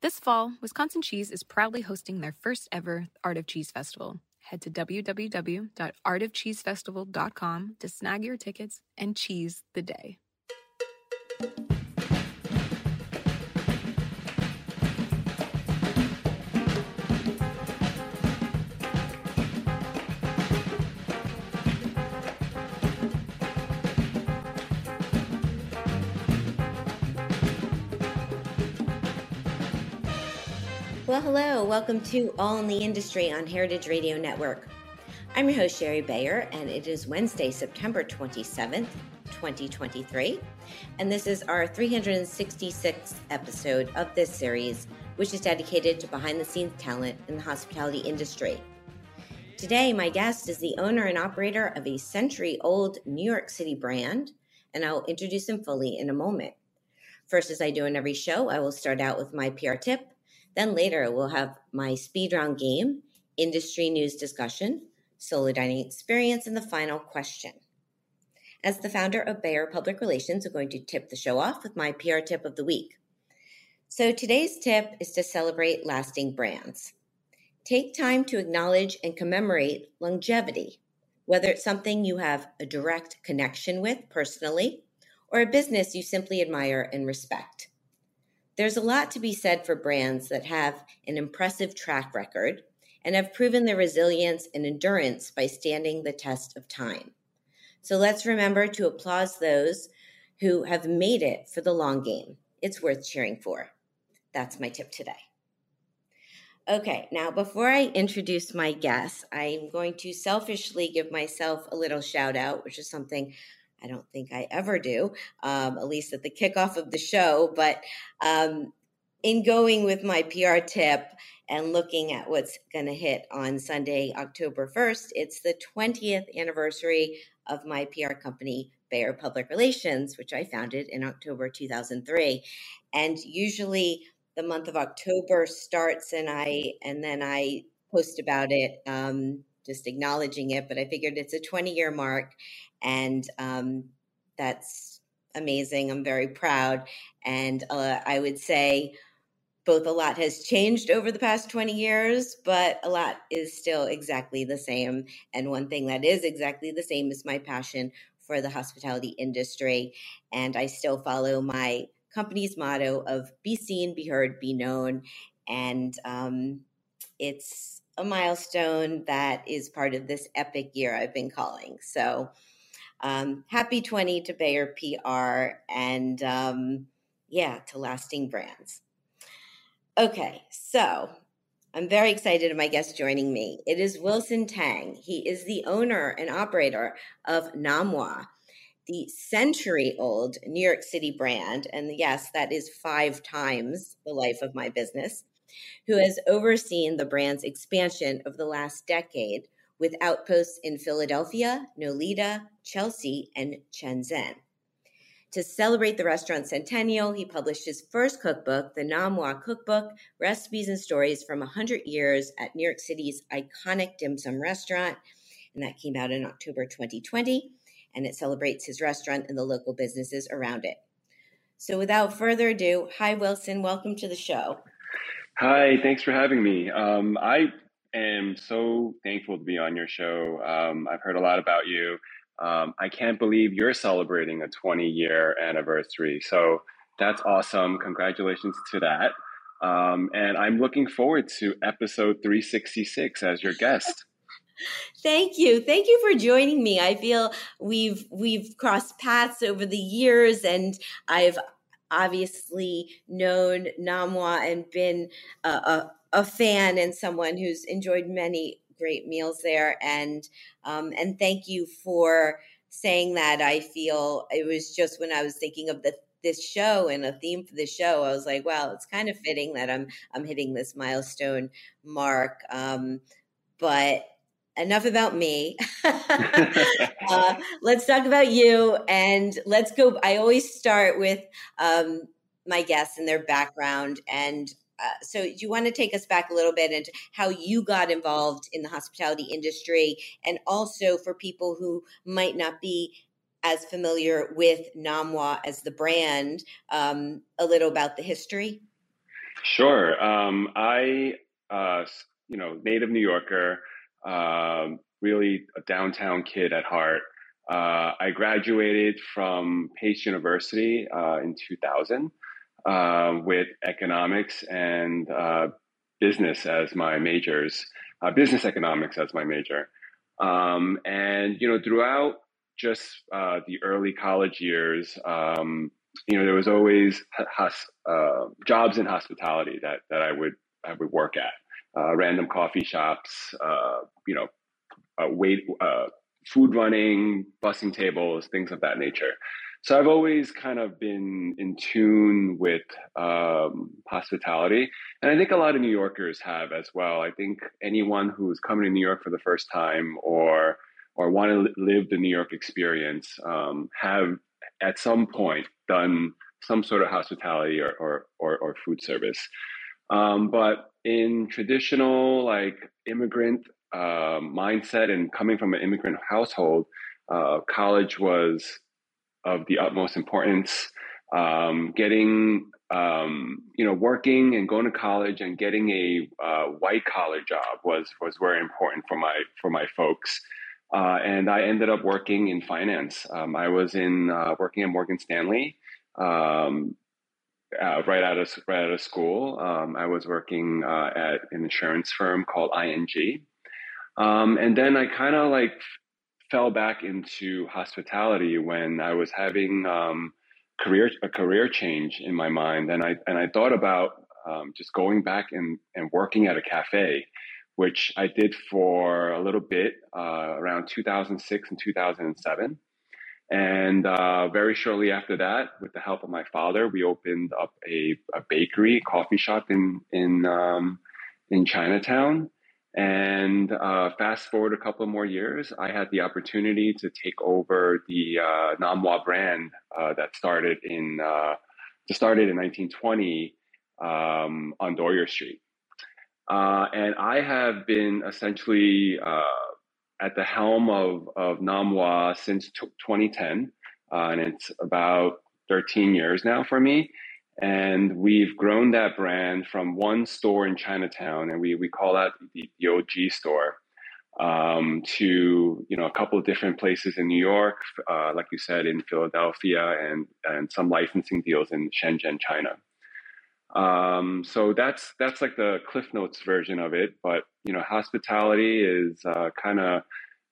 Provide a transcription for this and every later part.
This fall, Wisconsin Cheese is proudly hosting their first ever Art of Cheese Festival. Head to www.artofcheesefestival.com to snag your tickets and cheese the day. Well, hello. Welcome to All in the Industry on Heritage Radio Network. I'm your host, Shari Bayer, and it is Wednesday, September 27th, 2023. And this is our 366th episode of this series, which is dedicated to behind-the-scenes talent in the hospitality industry. Today, my guest is the owner and operator of a century-old New York City brand, and I'll introduce him fully in a moment. First, as I do in every show, I will start out with my PR tip. Then later, we'll have my speed round game, industry news discussion, solo dining experience, and the final question. As the founder of Bayer Public Relations, I'm going to tip the show off with my PR tip of the week. So today's tip is to celebrate lasting brands. Take time to acknowledge and commemorate longevity, whether it's something you have a direct connection with personally or a business you simply admire and respect. There's a lot to be said for brands that have an impressive track record and have proven their resilience and endurance by standing the test of time. So let's remember to applaud those who have made it for the long game. It's worth cheering for. That's my tip today. Okay, now before I introduce my guest, I'm going to selfishly give myself a little shout out, which is something I don't think I ever do, at least at the kickoff of the show. But in going with my PR tip and looking at what's going to hit on Sunday, October 1st, it's the 20th anniversary of my PR company, Bayer Public Relations, which I founded in October 2003. And usually the month of October starts and then I post about it, just acknowledging it. But I figured it's a 20-year mark. And that's amazing. I'm very proud. And I would say both a lot has changed over the past 20 years, but a lot is still exactly the same. And one thing that is exactly the same is my passion for the hospitality industry. And I still follow my company's motto of be seen, be heard, be known. And it's a milestone that is part of this epic year I've been calling. So happy 20 to Bayer PR and, to lasting brands. Okay, so I'm very excited of my guest joining me. It is Wilson Tang. He is the owner and operator of Nom Wah, the century-old New York City brand. And yes, that is 5 times the life of my business, who has overseen the brand's expansion over the last decade with outposts in Philadelphia, Nolita, Chelsea, and Shenzhen. To celebrate the restaurant's centennial, he published his first cookbook, The Nom Wah Cookbook, Recipes and Stories from 100 Years at New York City's iconic dim sum restaurant, and that came out in October 2020. and it celebrates his restaurant and the local businesses around it. So without further ado, hi, Wilson. Welcome to the show. Hi, thanks for having me. I am so thankful to be on your show. I've heard a lot about you. I can't believe you're celebrating a 20-year anniversary. So that's awesome. Congratulations to that. And I'm looking forward to episode 366 as your guest. Thank you. Thank you for joining me. I feel we've crossed paths over the years, and I've obviously known Nom Wah and been a fan and someone who's enjoyed many great meals there. And thank you for saying that. I feel it was just when I was thinking of this show and a theme for the show, I was like, well, it's kind of fitting that I'm hitting this milestone mark. But enough about me. Let's talk about you, and let's go. I always start with my guests and their background. And so do you want to take us back a little bit into how you got involved in the hospitality industry, and also for people who might not be as familiar with Nom Wah as the brand, a little about the history? Sure. I native New Yorker, really a downtown kid at heart. I graduated from Pace University in 2000 with economics and business as my majors, business economics as my major. And throughout just the early college years, there was always jobs in hospitality that I would work at. Random coffee shops, food running, busing tables, things of that nature. So I've always kind of been in tune with hospitality. And I think a lot of New Yorkers have as well. I think anyone who's coming to New York for the first time or want to live the New York experience have at some point done some sort of hospitality or food service. But in traditional, immigrant mindset and coming from an immigrant household, college was of the utmost importance. Working and going to college and getting a white collar job was very important for my folks. And I ended up working in finance. I was working at Morgan Stanley. Right out of school, I was working at an insurance firm called ING, and then I kind of fell back into hospitality when I was having a career change in my mind, and I thought about just going back and working at a cafe, which I did for a little bit around 2006 and 2007. And very shortly after that, with the help of my father, we opened up a bakery, coffee shop in Chinatown. And fast forward a couple more years, I had the opportunity to take over the Nom Wah brand that started in 1920 on Doyers Street. And I have been essentially at the helm of Nom Wah since 2010, and it's about 13 years now for me. And we've grown that brand from one store in Chinatown, and we call that the OG store, to a couple of different places in New York, like you said, in Philadelphia, and some licensing deals in Shenzhen, China. So that's like the Cliff Notes version of it, but hospitality is kind of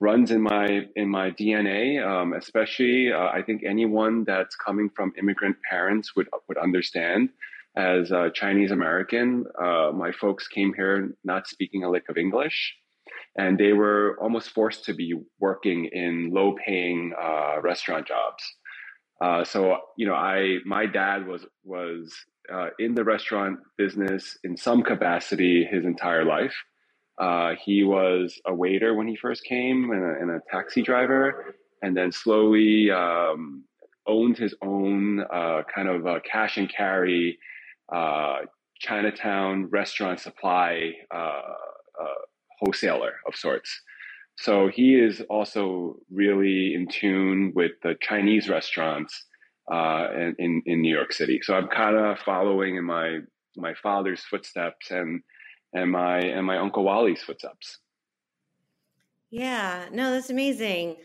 runs in my DNA. Especially, I think anyone that's coming from immigrant parents would understand. As a Chinese American, my folks came here not speaking a lick of English, and they were almost forced to be working in low-paying restaurant jobs. My dad was. In the restaurant business in some capacity his entire life. He was a waiter when he first came and a taxi driver, and then slowly owned his own kind of cash and carry Chinatown restaurant supply wholesaler of sorts. So he is also really in tune with the Chinese restaurants in New York City. So I'm kind of following in my father's footsteps and my Uncle Wally's footsteps. Yeah, no, that's amazing.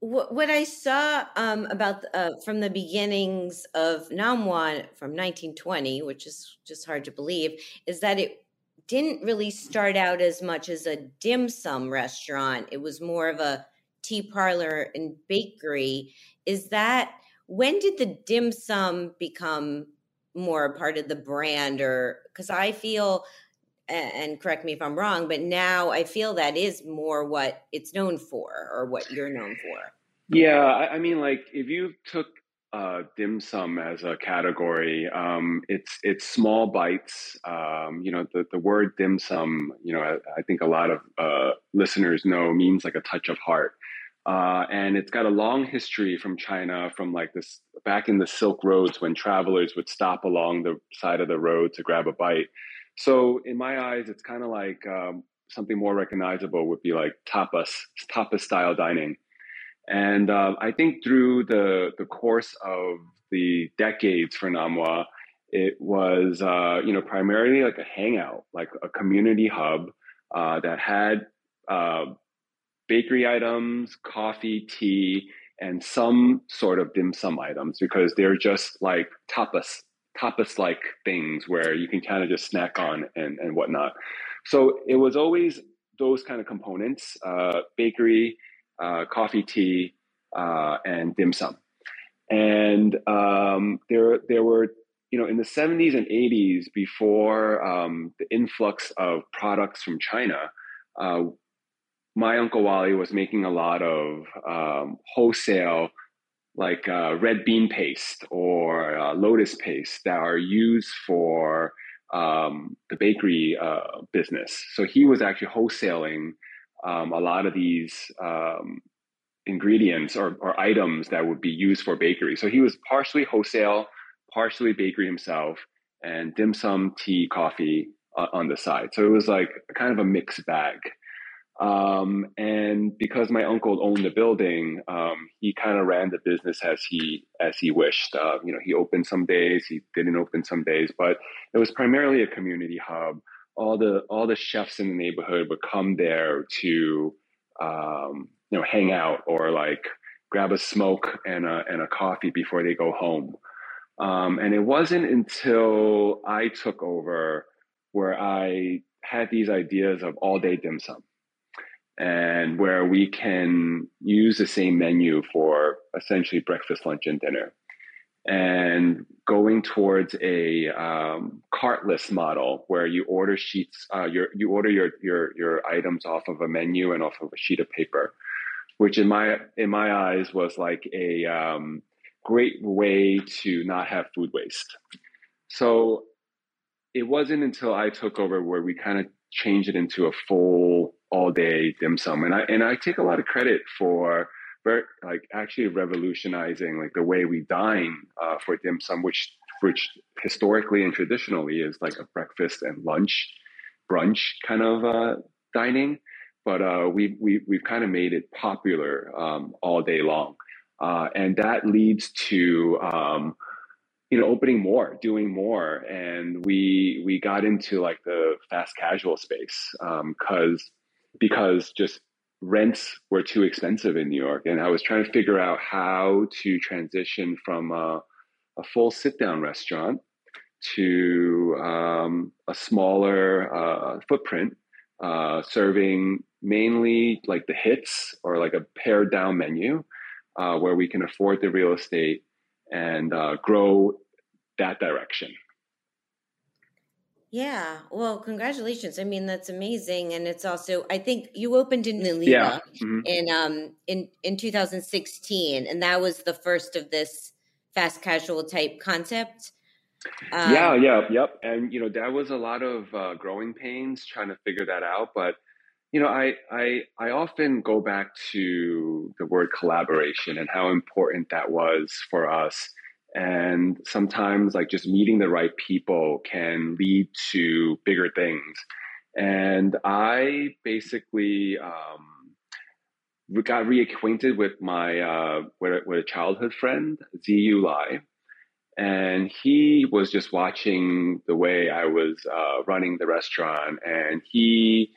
What I saw from the beginnings of Nom Wah from 1920, which is just hard to believe, is that it didn't really start out as much as a dim sum restaurant. It was more of a tea parlor and bakery. When did the dim sum become more a part of the brand? Or because I feel, and correct me if I'm wrong, but now I feel that is more what it's known for, or what you're known for. Yeah, I mean, like if you took dim sum as a category, it's small bites. The word dim sum, I think a lot of listeners know, means like a touch of heart. And it's got a long history from China, from like this back in the Silk Roads when travelers would stop along the side of the road to grab a bite. So in my eyes, it's kind of like something more recognizable would be like tapas style dining. And I think through the course of the decades for Nom Wah, it was, primarily like a hangout, like a community hub that had bakery items, coffee, tea, and some sort of dim sum items, because they're just like tapas-like things where you can kind of just snack on and whatnot. So it was always those kind of components, bakery, coffee, tea, and dim sum. And there were, in the 70s and 80s, before the influx of products from China, my Uncle Wally was making a lot of wholesale, like red bean paste or lotus paste that are used for the bakery business. So he was actually wholesaling a lot of these ingredients or items that would be used for bakery. So he was partially wholesale, partially bakery himself, and dim sum, tea, coffee on the side. So it was like kind of a mixed bag. And because my uncle owned the building, he kind of ran the business as he wished. He opened some days, he didn't open some days, but it was primarily a community hub. All the chefs in the neighborhood would come there to, hang out or like grab a smoke and a coffee before they go home. And it wasn't until I took over where I had these ideas of all day dim sum, and where we can use the same menu for essentially breakfast, lunch, and dinner. And going towards a cartless model where you order sheets, your items off of a menu and off of a sheet of paper, which in my eyes was like a great way to not have food waste. So it wasn't until I took over where we kind of changed it into a full all day dim sum, and I take a lot of credit for actually revolutionizing like the way we dine for dim sum, which historically and traditionally is like a breakfast and brunch kind of dining, but we've kind of made it popular all day long, and that leads to opening more, doing more. And we got into like the fast casual space because just rents were too expensive in New York. And I was trying to figure out how to transition from a full sit-down restaurant to a smaller footprint, serving mainly like the hits or like a pared down menu where we can afford the real estate and grow that direction. Yeah. Well, congratulations. I mean, that's amazing. And it's also, I think you opened in Nolita in 2016, and that was the first of this fast casual type concept. Yep. And, that was a lot of growing pains trying to figure that out. But, I often go back to the word collaboration and how important that was for us. And sometimes like just meeting the right people can lead to bigger things. And I basically got reacquainted with my with a childhood friend, Ziyu Lai, and he was just watching the way I was running the restaurant, and he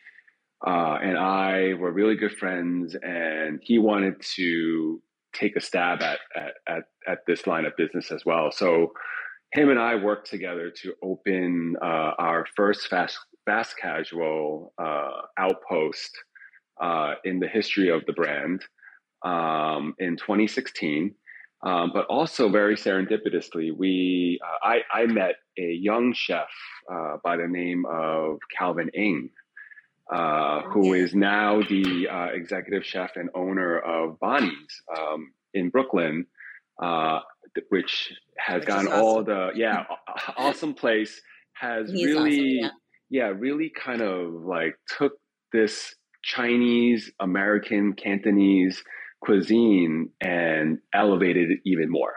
and I were really good friends, and he wanted to take a stab at this line of business as well. So him and I worked together to open our first fast casual outpost in the history of the brand in 2016. But also very serendipitously, I met a young chef by the name of Calvin Ng, who is now the executive chef and owner of Bonnie's in Brooklyn, which has gotten awesome. All the, yeah, awesome place, has He's really, awesome, yeah. yeah, really kind of like took this Chinese, American, Cantonese cuisine and elevated it even more.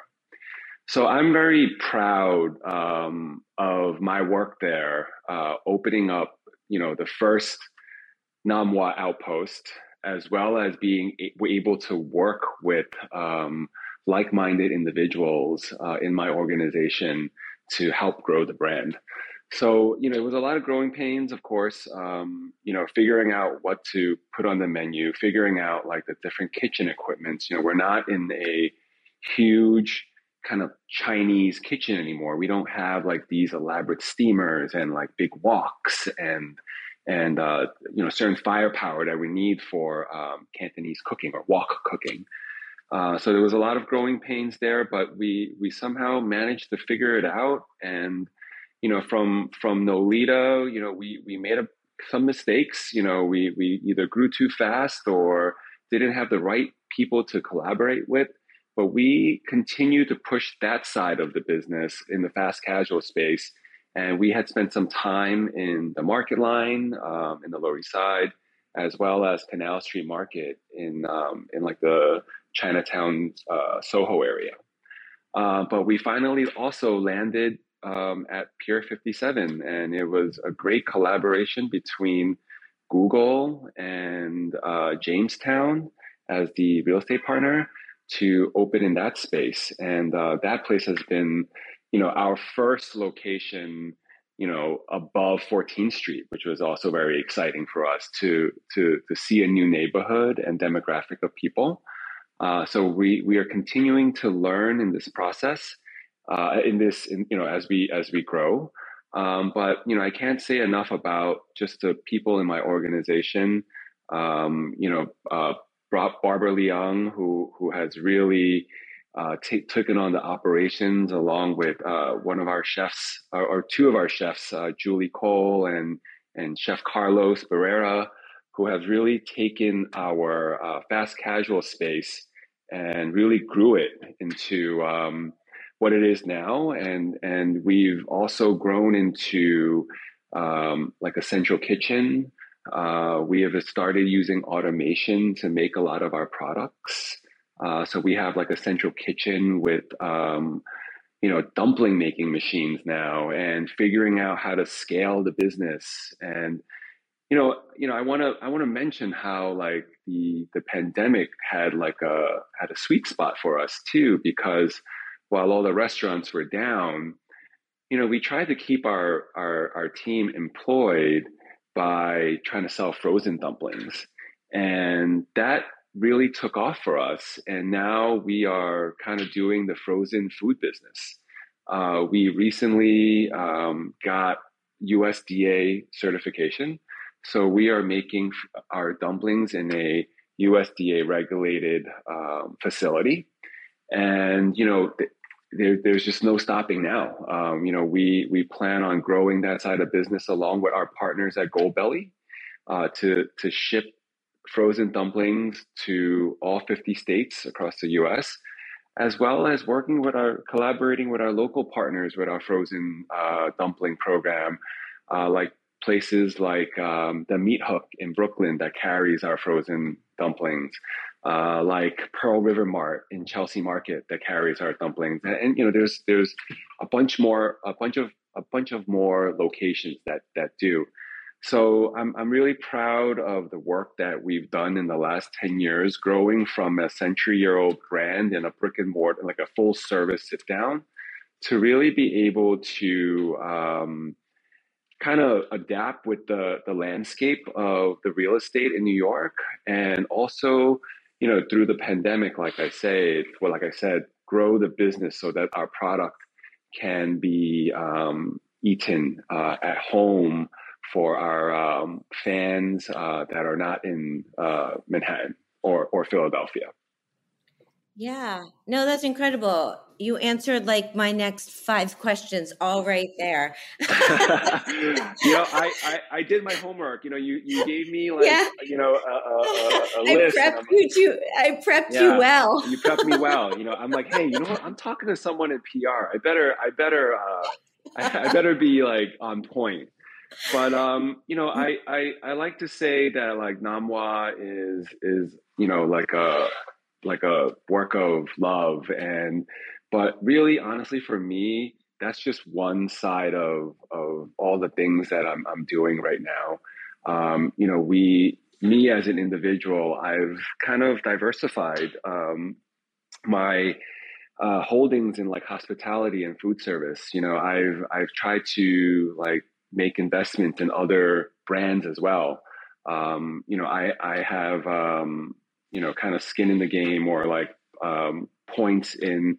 So I'm very proud of my work there, opening up, you know, the first Nom Wah outpost, as well as being able to work with like-minded individuals in my organization to help grow the brand. So, you know, it was a lot of growing pains, of course, you know, figuring out what to put on the menu, figuring out like the different kitchen equipments. You know, we're not in a huge kind of Chinese kitchen anymore. We don't have like these elaborate steamers and like big woks and you know, certain firepower that we need for Cantonese cooking or wok cooking. So there was a lot of growing pains there, but we somehow managed to figure it out. And you know, from Nolita, you know, we made some mistakes. You know, we either grew too fast or didn't have the right people to collaborate with. But we continue to push that side of the business in the fast casual space. And we had spent some time in the Market Line in the Lower East Side, as well as Canal Street Market in like the Chinatown Soho area. But we finally also landed at Pier 57, and it was a great collaboration between Google and Jamestown as the real estate partner to open in that space. And that place has been, you know, our first location, you know, above 14th Street, which was also very exciting for us to see a new neighborhood and demographic of people. So we are continuing to learn in this process. You know, as we grow. But, you know, I can't say enough about just the people in my organization. You know, Barbara Leung, who has really taken on the operations along with one of our chefs, or two of our chefs, Julie Cole and Chef Carlos Barrera, who have really taken our fast casual space and really grew it into what it is now. And we've also grown into like a central kitchen. We have started using automation to make a lot of our products. So we have like a central kitchen with, you know, dumpling making machines now, and figuring out how to scale the business. And, you know, I want to mention how like the pandemic had a sweet spot for us too, because while all the restaurants were down, you know, we tried to keep our team employed by trying to sell frozen dumplings. And that really took off for us. And now we are kind of doing the frozen food business. We recently got USDA certification. So we are making our dumplings in a USDA regulated facility. And, you know, there's just no stopping now. You know, we plan on growing that side of business along with our partners at Goldbelly to ship frozen dumplings to all 50 states across the U.S., as well as collaborating with our local partners with our frozen dumpling program, like places like the Meat Hook in Brooklyn that carries our frozen dumplings. Like Pearl River Mart in Chelsea Market that carries our dumplings, and you know, there's a bunch of more locations that do. So I'm really proud of the work that we've done in the last 10 years, growing from a century-old brand and a brick and mortar, like a full-service sit-down, to really be able to kind of adapt with the landscape of the real estate in New York, and also, you know, through the pandemic, like I said, grow the business so that our product can be eaten at home for our fans that are not in Manhattan or Philadelphia. Yeah, no, that's incredible. You answered like my next 5 questions all right there. I did my homework. You know, you gave me a list. I prepped you well. You prepped me well. You know, I'm like, hey, you know what? I'm talking to someone in PR. I better be like on point. But, I like to say that like Nom Wah is, you know, like a work of love. But really, honestly, for me, that's just one side of all the things that I'm doing right now. You know, me as an individual, I've kind of diversified, my, holdings in like hospitality and food service. You know, I've tried to like make investments in other brands as well. You know, I have, you know, kind of skin in the game, or like points in,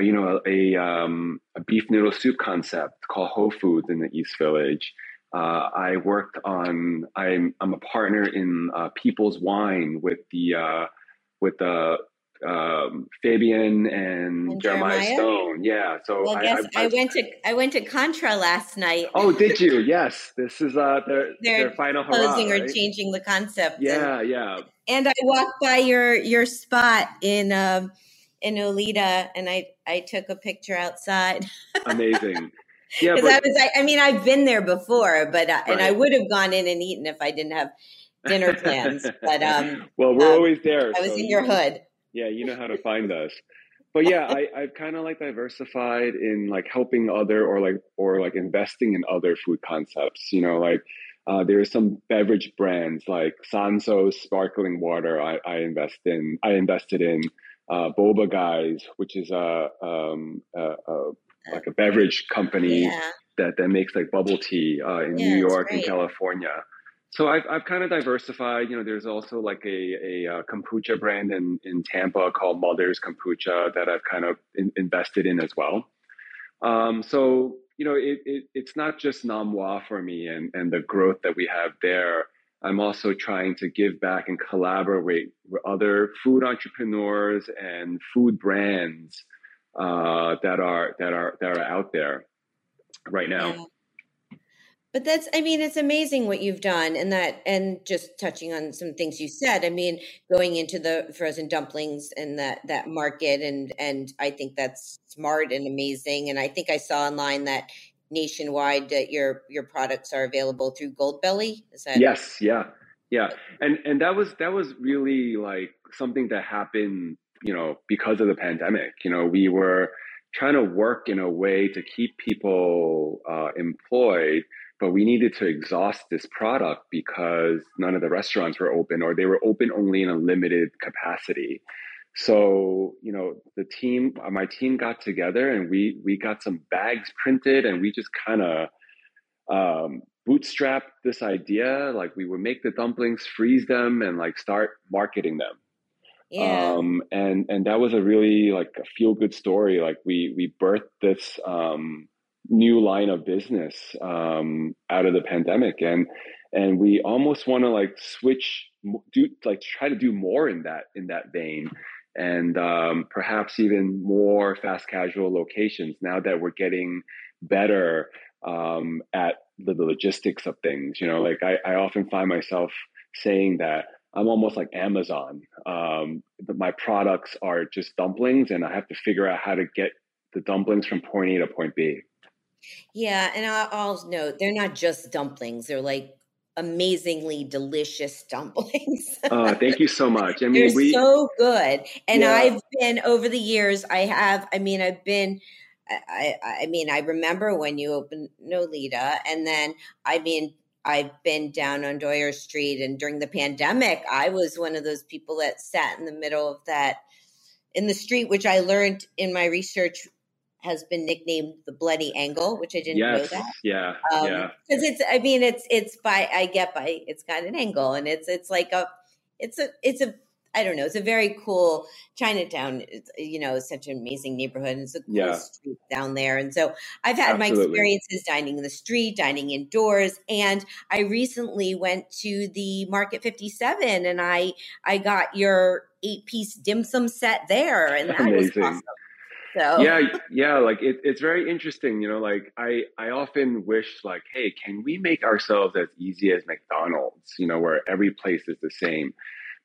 you know, a beef noodle soup concept called Whole Foods in the East Village. I'm a partner in People's Wine with Fabian and Jeremiah Stone. Yeah. So well, I went to Contra last night. Oh, did you? Yes. This is their final closing hurrah, or right? Changing the concept. Yeah. Yeah. And I walked by your spot in Nolita, and I took a picture outside. Amazing. Yeah. I've been there before, but and I would have gone in and eaten if I didn't have dinner plans, but well, we're always there. I was in your hood. Yeah, you know how to find us. But yeah, I've kind of like diversified in like helping other or like investing in other food concepts. You know, like there are some beverage brands like Sanso's sparkling water. I invested in Boba Guys, which is like a beverage company that makes like bubble tea in New York and California. So I've kind of diversified. You know, there's also like a kombucha brand in Tampa called Mother's Kombucha that I've kind of invested in as well. So, you know, it's not just Nom Wah for me and the growth that we have there. I'm also trying to give back and collaborate with other food entrepreneurs and food brands that are out there right now. Yeah. But that's, I mean, it's amazing what you've done, and just touching on some things you said, I mean, going into the frozen dumplings and that market, and I think that's smart and amazing. And I think I saw online that nationwide that your products are available through Goldbelly. Is that? Yes. Yeah. Yeah. And that was really like something that happened, you know, because of the pandemic. You know, we were trying to work in a way to keep people employed, but we needed to exhaust this product because none of the restaurants were open, or they were open only in a limited capacity. So, you know, my team got together, and we got some bags printed, and we just kind of bootstrapped this idea. Like, we would make the dumplings, freeze them, and like start marketing them. Yeah. And that was a really like a feel good story. Like we birthed this, new line of business out of the pandemic, and we almost want to like try to do more in that vein, and perhaps even more fast casual locations now that we're getting better at the logistics of things. You know, like I often find myself saying that I'm almost like Amazon. My products are just dumplings, and I have to figure out how to get the dumplings from point A to point B. Yeah, and I'll note, they're not just dumplings. They're like amazingly delicious dumplings. Oh, thank you so much. I mean, they're so good. And yeah. I've been, over the years, I remember when you opened Nolita, and then, I mean, I've been down on Doyers Street, and during the pandemic, I was one of those people that sat in the middle of that, in the street, which I learned in my research has been nicknamed the bloody angle, which I didn't know that. Yeah. Because it's got an angle, and it's I don't know, it's a very cool Chinatown, it's such an amazing neighborhood, and it's a cool street down there. And so I've had my experiences dining in the street, dining indoors. And I recently went to the Market 57, and I got your 8-piece dim sum set there, and that was awesome. So. Yeah. Like it's very interesting. Like I often wish, like, hey, can we make ourselves as easy as McDonald's, where every place is the same?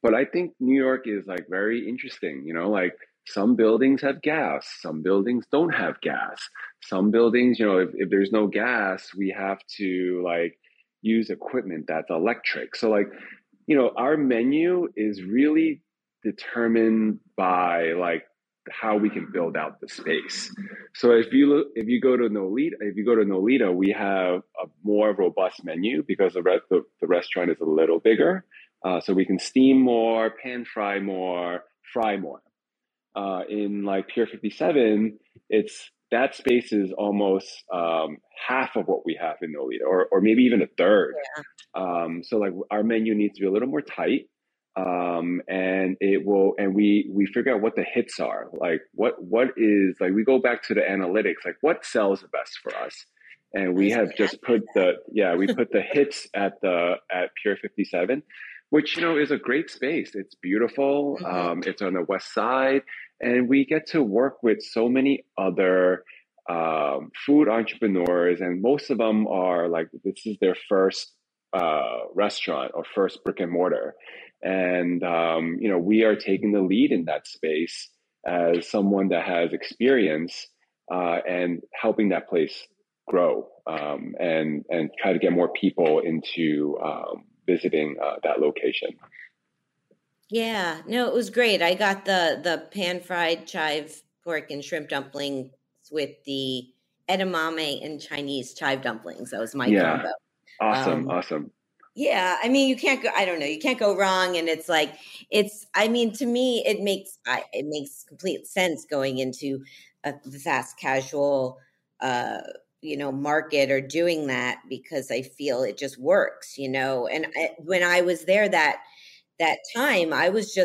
But I think New York is like very interesting, like some buildings have gas, some buildings don't have gas. Some buildings, if there's no gas, we have to like use equipment that's electric. So like, our menu is really determined by like how we can build out the space. So if you go to Nolita, we have a more robust menu because the restaurant is a little bigger. So we can steam more, pan fry more, fry more. In like Pier 57, that space is almost half of what we have in Nolita, or maybe even a third. Yeah. So like our menu needs to be a little more tight, and we figure out what the hits are. Like what is, like, we go back to the analytics, like what sells the best for us. And we have just put the hits at Pier 57. Which, is a great space. It's beautiful. It's on the west side. And we get to work with so many other food entrepreneurs. And most of them are like, this is their first restaurant or first brick and mortar. And, we are taking the lead in that space as someone that has experience and helping that place grow and try to get more people into visiting that location. Yeah, no, it was great. I got the pan-fried chive pork and shrimp dumplings with the edamame and Chinese chive dumplings. That was my combo. Awesome. Yeah, I mean, you can't go wrong. And it's like, to me, it makes complete sense going into the fast casual market or doing that, because I feel it just works, and when I was there that time, I was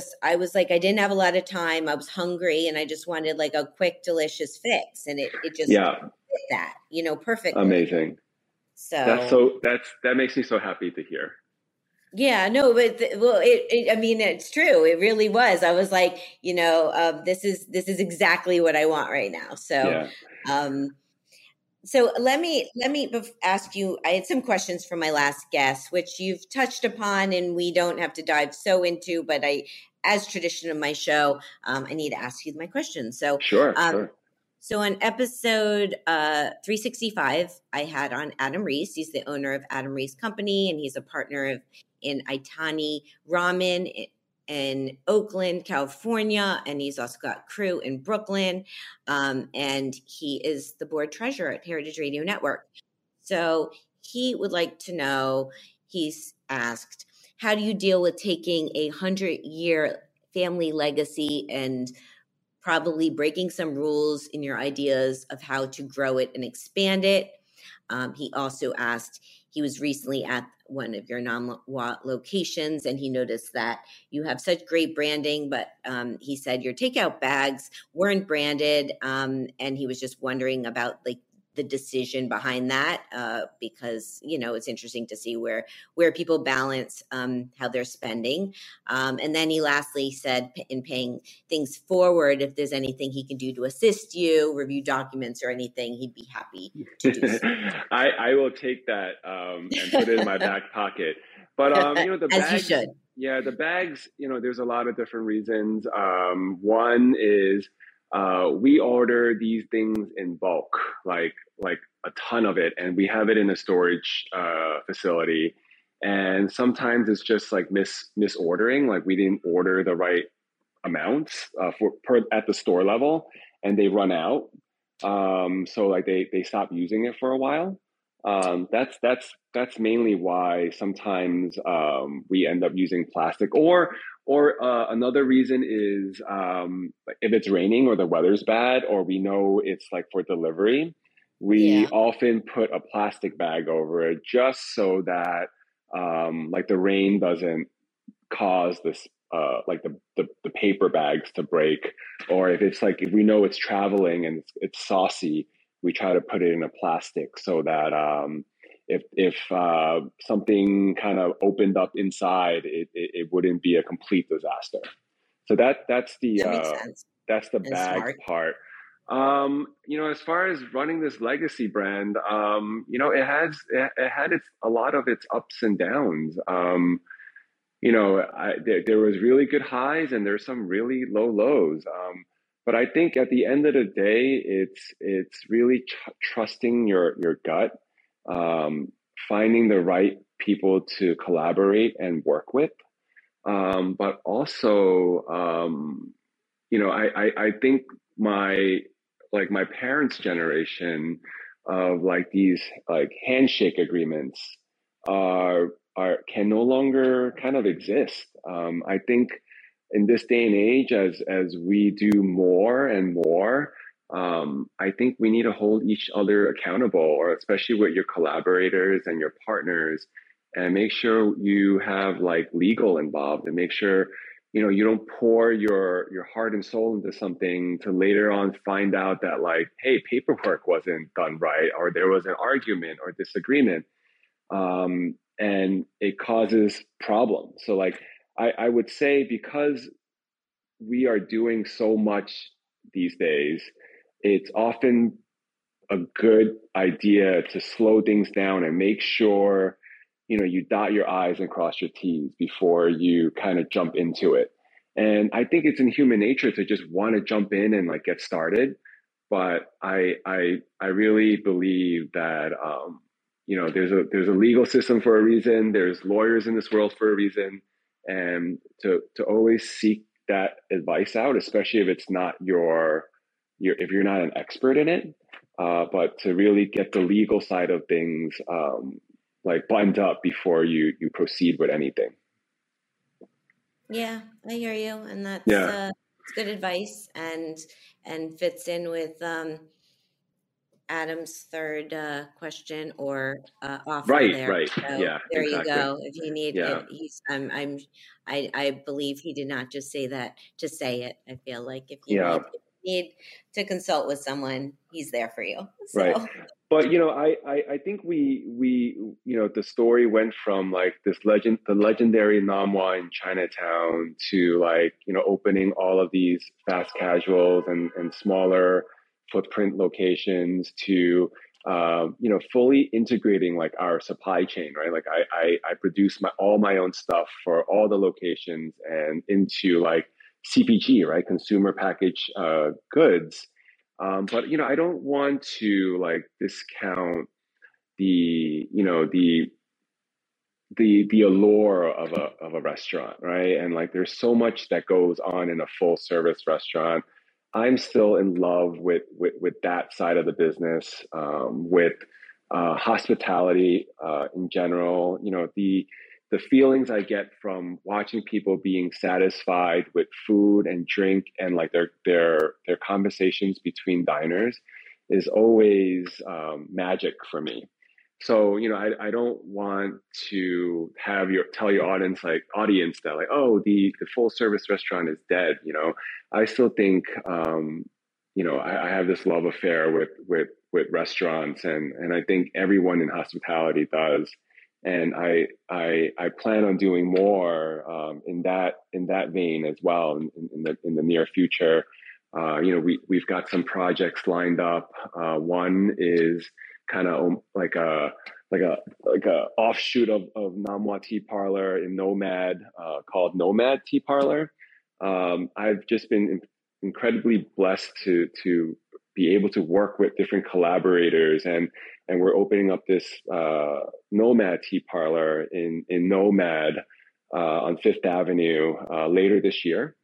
like, I didn't have a lot of time. I was hungry and I just wanted like a quick, delicious fix. And it just fit that, perfectly. Amazing. So that makes me so happy to hear. Yeah, no, but it's true. It really was. I was like, this is exactly what I want right now. So, So let me ask you, I had some questions from my last guest, which you've touched upon and we don't have to dive so into, but as tradition of my show, I need to ask you my questions. So, sure. So on episode 365, I had on Adam Reese. He's the owner of Adam Reese Company, and he's a partner in Itani Ramen in Oakland, California, and he's also got crew in Brooklyn, and he is the board treasurer at Heritage Radio Network. So he would like to know, he's asked, how do you deal with taking 100-year family legacy and probably breaking some rules in your ideas of how to grow it and expand it? He also asked, he was recently at one of your Nom Wah locations, and he noticed that you have such great branding, but he said your takeout bags weren't branded, and he was just wondering about like the decision behind that, because it's interesting to see where people balance how they're spending. And then he lastly said, in paying things forward, if there's anything he can do to assist you, review documents or anything, he'd be happy to do so. I will take that and put it in my back pocket. But the bags, as you should. Yeah, the bags. There's a lot of different reasons. One is, we order these things in bulk, like a ton of it, and we have it in a storage facility. And sometimes it's just like misordering, like we didn't order the right amounts at the store level, and they run out. So like they stop using it for a while. That's mainly why sometimes we end up using plastic, or another reason is if it's raining or the weather's bad, or we know it's like for delivery, we often put a plastic bag over it just so that like the rain doesn't cause this like the paper bags to break, or if it's like, if we know it's traveling and it's saucy, we try to put it in a plastic so that if something kind of opened up inside, it wouldn't be a complete disaster. So that's the bag smart. Part. As far as running this legacy brand, it had a lot of its ups and downs. There was really good highs and there's some really low lows. But I think at the end of the day, it's really trusting your gut, finding the right people to collaborate and work with. But also, I think my parents' generation of like these like handshake agreements can no longer kind of exist. I think in this day and age, as we do more and more, I think we need to hold each other accountable, or especially with your collaborators and your partners, and make sure you have like legal involved, and make sure you don't pour your heart and soul into something to later on find out that like, hey, paperwork wasn't done right, or there was an argument or disagreement, and it causes problems. So like, I would say, because we are doing so much these days, it's often a good idea to slow things down and make sure, you dot your I's and cross your T's before you kind of jump into it. And I think it's in human nature to just want to jump in and like get started. But I really believe that, there's a legal system for a reason. There's lawyers in this world for a reason. And to always seek that advice out, especially if it's not if you're not an expert in it, but to really get the legal side of things buttoned up before you proceed with anything. Yeah, I hear you, and that's good advice, and fits in with Adam's third question or offer. Right, there. Right. So yeah, there exactly. You go. If you need it, I believe he did not just say that to say it. I feel like if you need to consult with someone, he's there for you. So. Right. But, I think we the story went from like the legendary Nom Wah in Chinatown to like, opening all of these fast casuals and smaller footprint locations to, fully integrating like our supply chain, right? Like I produce all my own stuff for all the locations and into like CPG, right? Consumer packaged goods. But I don't want to like discount the allure of a restaurant, right? And like, there's so much that goes on in a full service restaurant. I'm still in love with that side of the business, with hospitality in general. The feelings I get from watching people being satisfied with food and drink, and like their conversations between diners is always magic for me. So, I don't want to tell your audience that like, oh, the full service restaurant is dead. I still think, I have this love affair with restaurants, and I think everyone in hospitality does. And I plan on doing more in that vein as well in the near future. We've got some projects lined up. One is kind of like a offshoot of Nom Wah Tea Parlor in Nomad, called Nomad Tea Parlor. I've just been incredibly blessed to be able to work with different collaborators, and we're opening up this Nomad Tea Parlor in Nomad on Fifth Avenue later this year.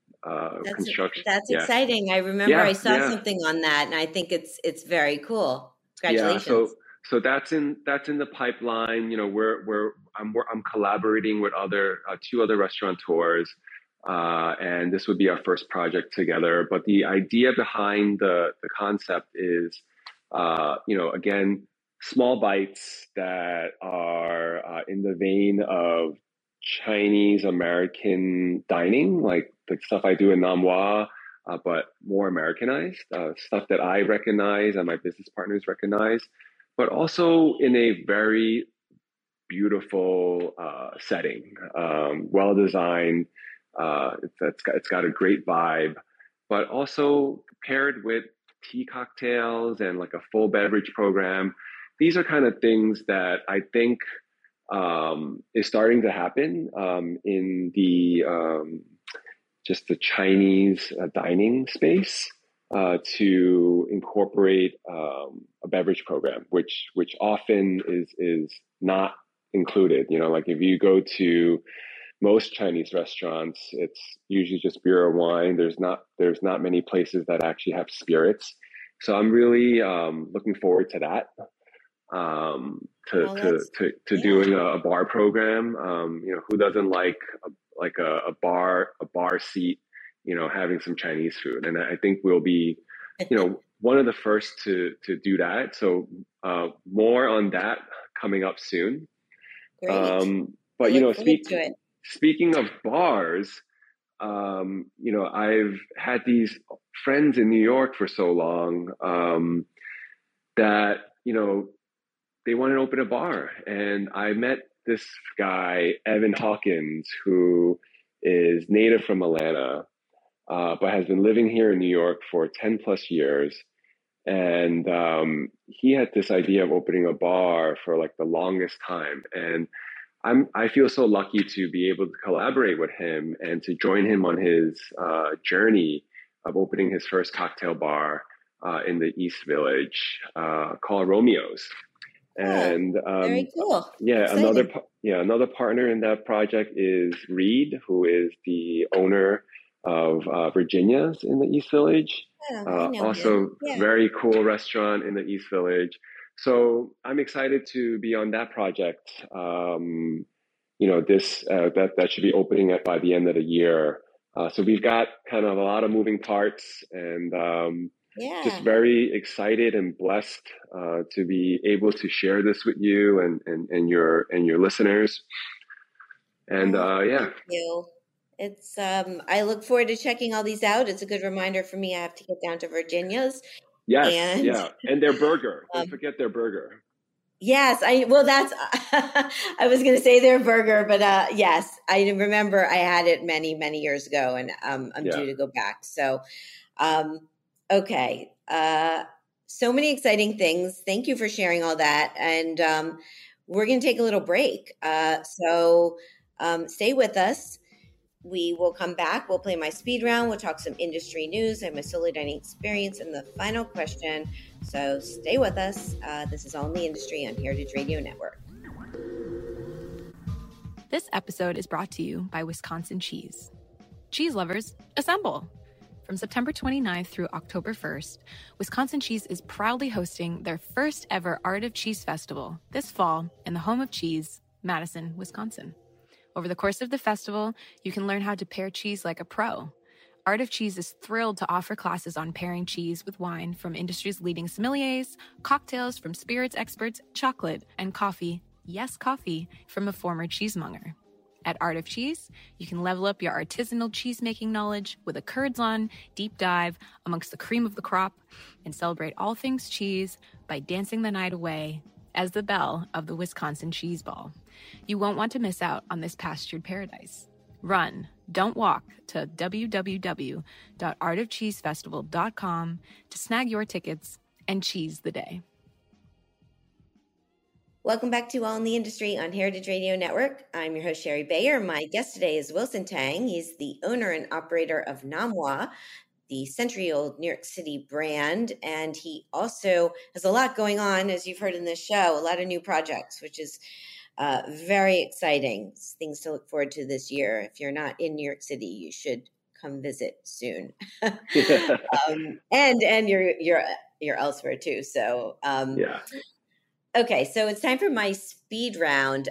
Construction. That's exciting. I remember I saw something on that, and I think it's very cool. Congratulations. Yeah, so So that's in the pipeline. You know, I'm collaborating with two other restaurateurs, and this would be our first project together. But the idea behind the concept is, again, small bites that are in the vein of Chinese American dining, like the stuff I do in Nom Wah, but more Americanized, stuff that I recognize and my business partners recognize, but also in a very beautiful setting, well designed. It's got a great vibe, but also paired with tea cocktails and like a full beverage program. These are kind of things that I think is starting to happen in the just the Chinese dining space, to incorporate a beverage program, which often is not included. You know, like if you go to most Chinese restaurants, it's usually just beer or wine. There's not many places that actually have spirits. So I'm really looking forward to that. To doing a bar program. Who doesn't like a bar seat, you know, having some Chinese food? And I think we'll be, you know, one of the first to do that. So more on that coming up soon. Great. But you know, speaking of bars, I've had these friends in New York for so long that, you know, they wanted to open a bar. And I met this guy, Evan Hawkins, who is native from Atlanta, but has been living here in New York for 10 plus years. And he had this idea of opening a bar for like the longest time. And I feel so lucky to be able to collaborate with him and to join him on his journey of opening his first cocktail bar in the East Village called Romeo's. And very cool. Yeah, exciting. Another partner in that project is Reed, who is the owner of Virginia's in the East Village. Oh, also, yeah. Very cool restaurant in the East Village. So I'm excited to be on that project. That should be opening up by the end of the year. So we've got kind of a lot of moving parts, and just very excited and blessed to be able to share this with you and your listeners. And Thank you. It's I look forward to checking all these out. It's a good reminder for me. I have to get down to Virginia's. Yes, and their burger. Don't forget their burger. Yes, that's I was going to say their burger, but yes, I remember I had it many, many years ago, and I'm due to go back. So. Okay. So many exciting things. Thank you for sharing all that. And we're going to take a little break. So stay with us. We will come back. We'll play my speed round. We'll talk some industry news and my solo dining experience and the final question. So stay with us. This is All in the Industry on Heritage Radio Network. This episode is brought to you by Wisconsin Cheese. Cheese lovers, assemble. From September 29th through October 1st, Wisconsin Cheese is proudly hosting their first ever Art of Cheese Festival this fall in the home of cheese, Madison, Wisconsin. Over the course of the festival, you can learn how to pair cheese like a pro. Art of Cheese is thrilled to offer classes on pairing cheese with wine from industry's leading sommeliers, cocktails from spirits experts, chocolate, and coffee, yes, coffee, from a former cheesemonger. At Art of Cheese, you can level up your artisanal cheesemaking knowledge with a curds-on deep dive amongst the cream of the crop and celebrate all things cheese by dancing the night away as the belle of the Wisconsin Cheese Ball. You won't want to miss out on this pastured paradise. Run, don't walk, to www.artofcheesefestival.com to snag your tickets and cheese the day. Welcome back to All in the Industry on Heritage Radio Network. I'm your host, Shari Bayer. My guest today is Wilson Tang. He's the owner and operator of Nom Wah, the century-old New York City brand. And he also has a lot going on, as you've heard in this show, a lot of new projects, which is very exciting. It's things to look forward to this year. If you're not in New York City, you should come visit soon. And you're elsewhere too. So Okay, so it's time for my speed round.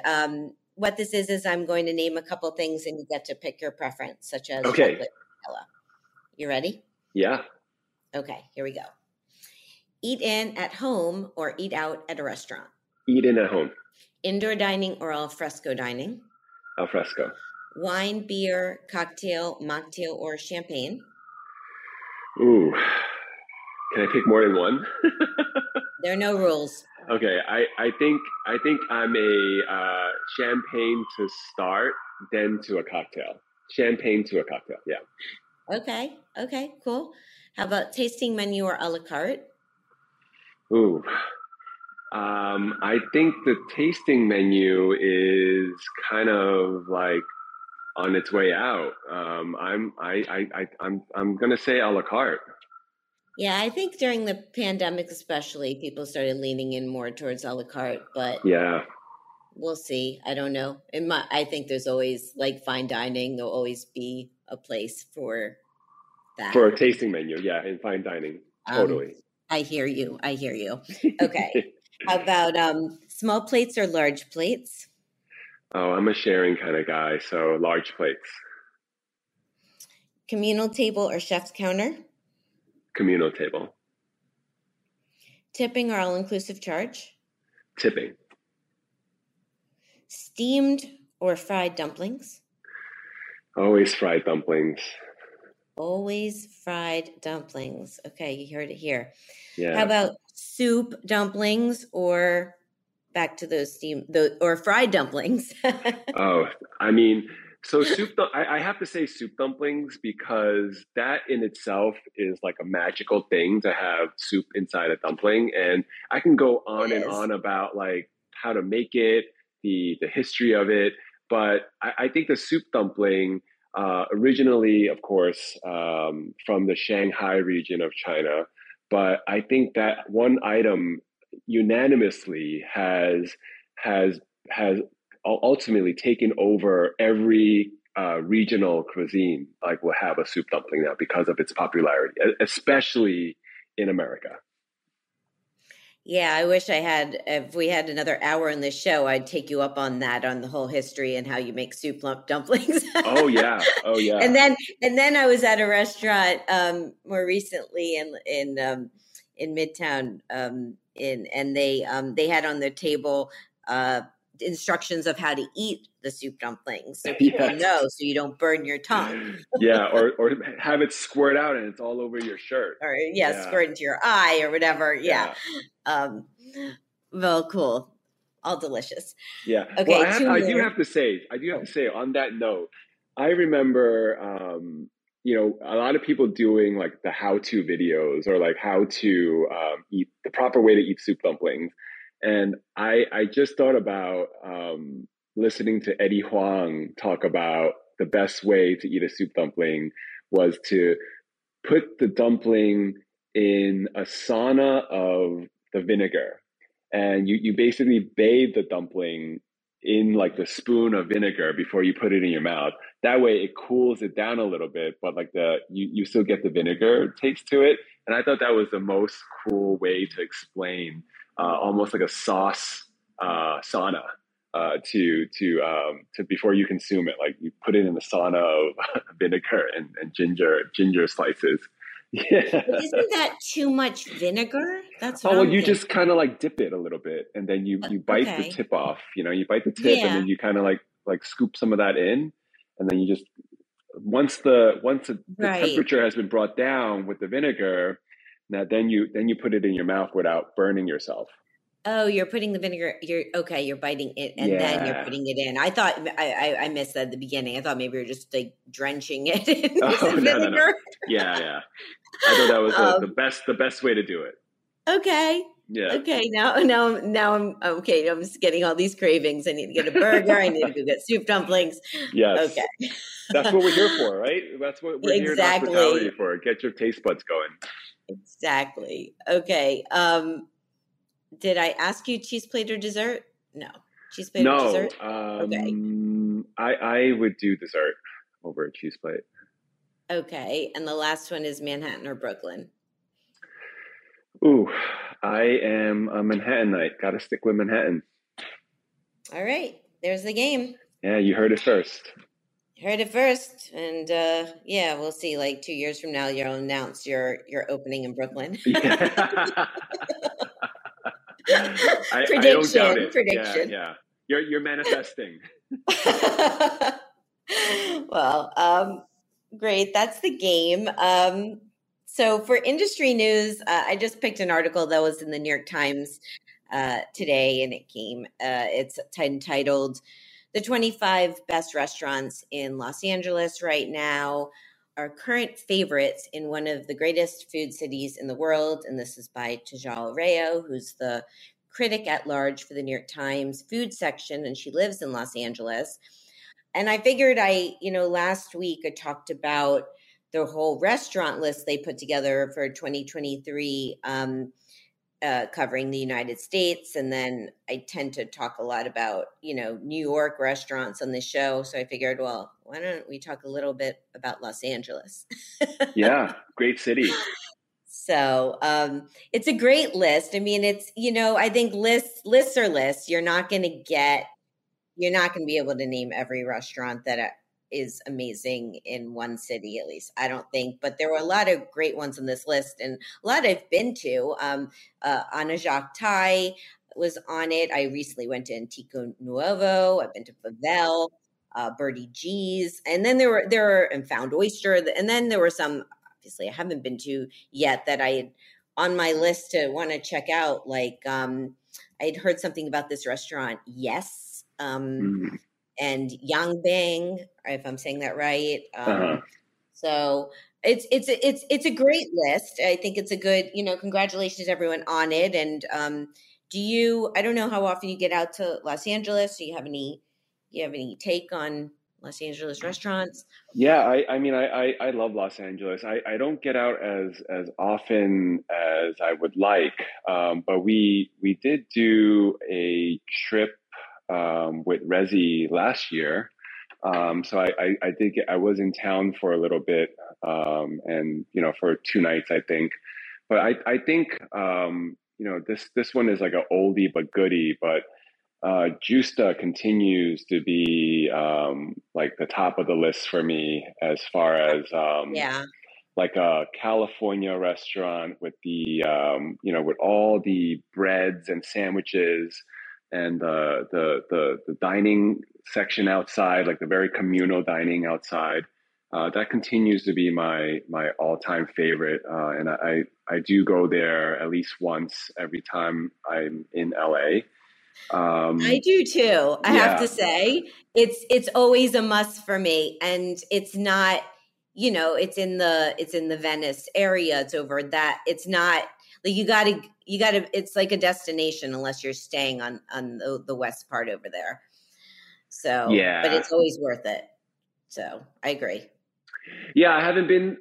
What this is I'm going to name a couple things and you get to pick your preference, such as chocolate or vanilla. You ready? Yeah. Okay, here we go. Eat in at home or eat out at a restaurant? Eat in at home. Indoor dining or al fresco dining? Al fresco. Wine, beer, cocktail, mocktail, or champagne? Ooh, can I pick more than one? There are no rules. Okay, I think I'm a champagne to start, then to a cocktail. Champagne to a cocktail, yeah. Okay, cool. How about tasting menu or a la carte? Ooh, I think the tasting menu is kind of like on its way out. I'm gonna say a la carte. Yeah, I think during the pandemic, especially, people started leaning in more towards a la carte. But yeah, we'll see. I don't know. I think there's always, like fine dining, there'll always be a place for that. For a tasting menu, yeah, in fine dining, totally. I hear you. Okay. How about small plates or large plates? Oh, I'm a sharing kind of guy, so large plates. Communal table or chef's counter? Communal table. Tipping or all-inclusive charge? Tipping. Steamed or fried dumplings? Always fried dumplings. Always fried dumplings. Okay, you heard it here. Yeah. How about soup dumplings or back to those or fried dumplings? Oh, I mean, so I have to say soup dumplings because that in itself is like a magical thing to have soup inside a dumpling. And I can go on and on about like how to make it, the history of it. But I think the soup dumpling, originally, of course, from the Shanghai region of China. But I think that one item unanimously has ultimately taken over every regional cuisine. Like we'll have a soup dumpling now because of its popularity, especially in America. Yeah, I wish if we had another hour in this show, I'd take you up on that, on the whole history and how you make soup lump dumplings. Oh yeah. And then I was at a restaurant more recently in Midtown, they had on their table instructions of how to eat the soup dumplings, so people know, so you don't burn your tongue. Yeah, or have it squirt out and it's all over your shirt, or squirt into your eye or whatever. Yeah. Well, cool, all delicious. Yeah. Okay. Well, I do have to say on that note, I remember, a lot of people doing like the how-to videos or like how to eat the proper way to eat soup dumplings. And I just thought about listening to Eddie Huang talk about the best way to eat a soup dumpling was to put the dumpling in a sauna of the vinegar. And you basically bathe the dumpling in like the spoon of vinegar before you put it in your mouth. That way it cools it down a little bit, but like you still get the vinegar taste to it. And I thought that was the most cool way to explain almost like a sauce sauna to before you consume it. Like you put it in the sauna of vinegar and ginger slices. Yeah. But isn't that too much vinegar? That's what I'm thinking. Just kind of like dip it a little bit and then you bite the tip off. You bite the tip and then you kind of like scoop some of that in, and then you just once the temperature has been brought down with the vinegar. Now, then you put it in your mouth without burning yourself. Oh, you're putting the vinegar. You're biting it, and then you're putting it in. I thought I missed that at the beginning. I thought maybe you're just like drenching it in vinegar. No. Yeah. I thought that was the best way to do it. Okay. Yeah. Okay. Now I'm okay. I'm just getting all these cravings. I need to get a burger. I need to go get soup dumplings. Yes. Okay. That's what we're here for, right? That's what we're here in hospitality for. Get your taste buds going. Exactly. Okay. Did I ask you cheese plate or dessert? No. Cheese plate or dessert? I would do dessert over a cheese plate. Okay. And the last one is Manhattan or Brooklyn? Ooh, I am a Manhattanite. Got to stick with Manhattan. All right. There's the game. Yeah, you heard it first. Heard it first. And yeah, we'll see. Like 2 years from now, you'll announce your opening in Brooklyn. Yeah. I don't doubt it. Prediction. Yeah. You're manifesting. Well, great. That's the game. So for industry news, I just picked an article that was in the New York Times today, and it came. It's entitled, "The 25 Best Restaurants in Los Angeles Right Now Are Current Favorites in One of the Greatest Food Cities in the World." And this is by Tejal Rao, who's the critic at large for the New York Times food section, and she lives in Los Angeles. And I figured last week I talked about the whole restaurant list they put together for 2023, covering the United States. And then I tend to talk a lot about, New York restaurants on the show. So I figured, well, why don't we talk a little bit about Los Angeles? Yeah. Great city. So it's a great list. I mean, it's, I think lists are lists. You're not going to be able to name every restaurant that is amazing in one city, at least I don't think. But there were a lot of great ones on this list, and a lot I've been to. Anajak Thai was on it. I recently went to Antico Nuevo. I've been to Favel, Birdie G's, and then there were and Found Oyster, and then there were some obviously I haven't been to yet that I had on my list to want to check out. Like I'd heard something about this restaurant, Yes. And Yangbang, if I'm saying that right. So it's a great list. I think it's a good, congratulations everyone on it. And I don't know how often you get out to Los Angeles. Do you have any take on Los Angeles restaurants? Yeah, I mean I love Los Angeles. I don't get out as often as I would like. But we did do a trip with Resi last year. So I think I was in town for a little bit, and, for 2 nights, I think. But I think, this one is like an oldie but goodie, but Justa continues to be like the top of the list for me as far as like a California restaurant with the, with all the breads and sandwiches, and the dining section outside, like the very communal dining outside, that continues to be my all-time favorite. And I do go there at least once every time I'm in LA. I do too. I have to say it's always a must for me, and it's not, it's in the Venice area. It's over that. It's not like you gotta, it's like a destination unless you're staying on the west part over there. So, yeah, but it's always worth it. So I agree. Yeah. I haven't been,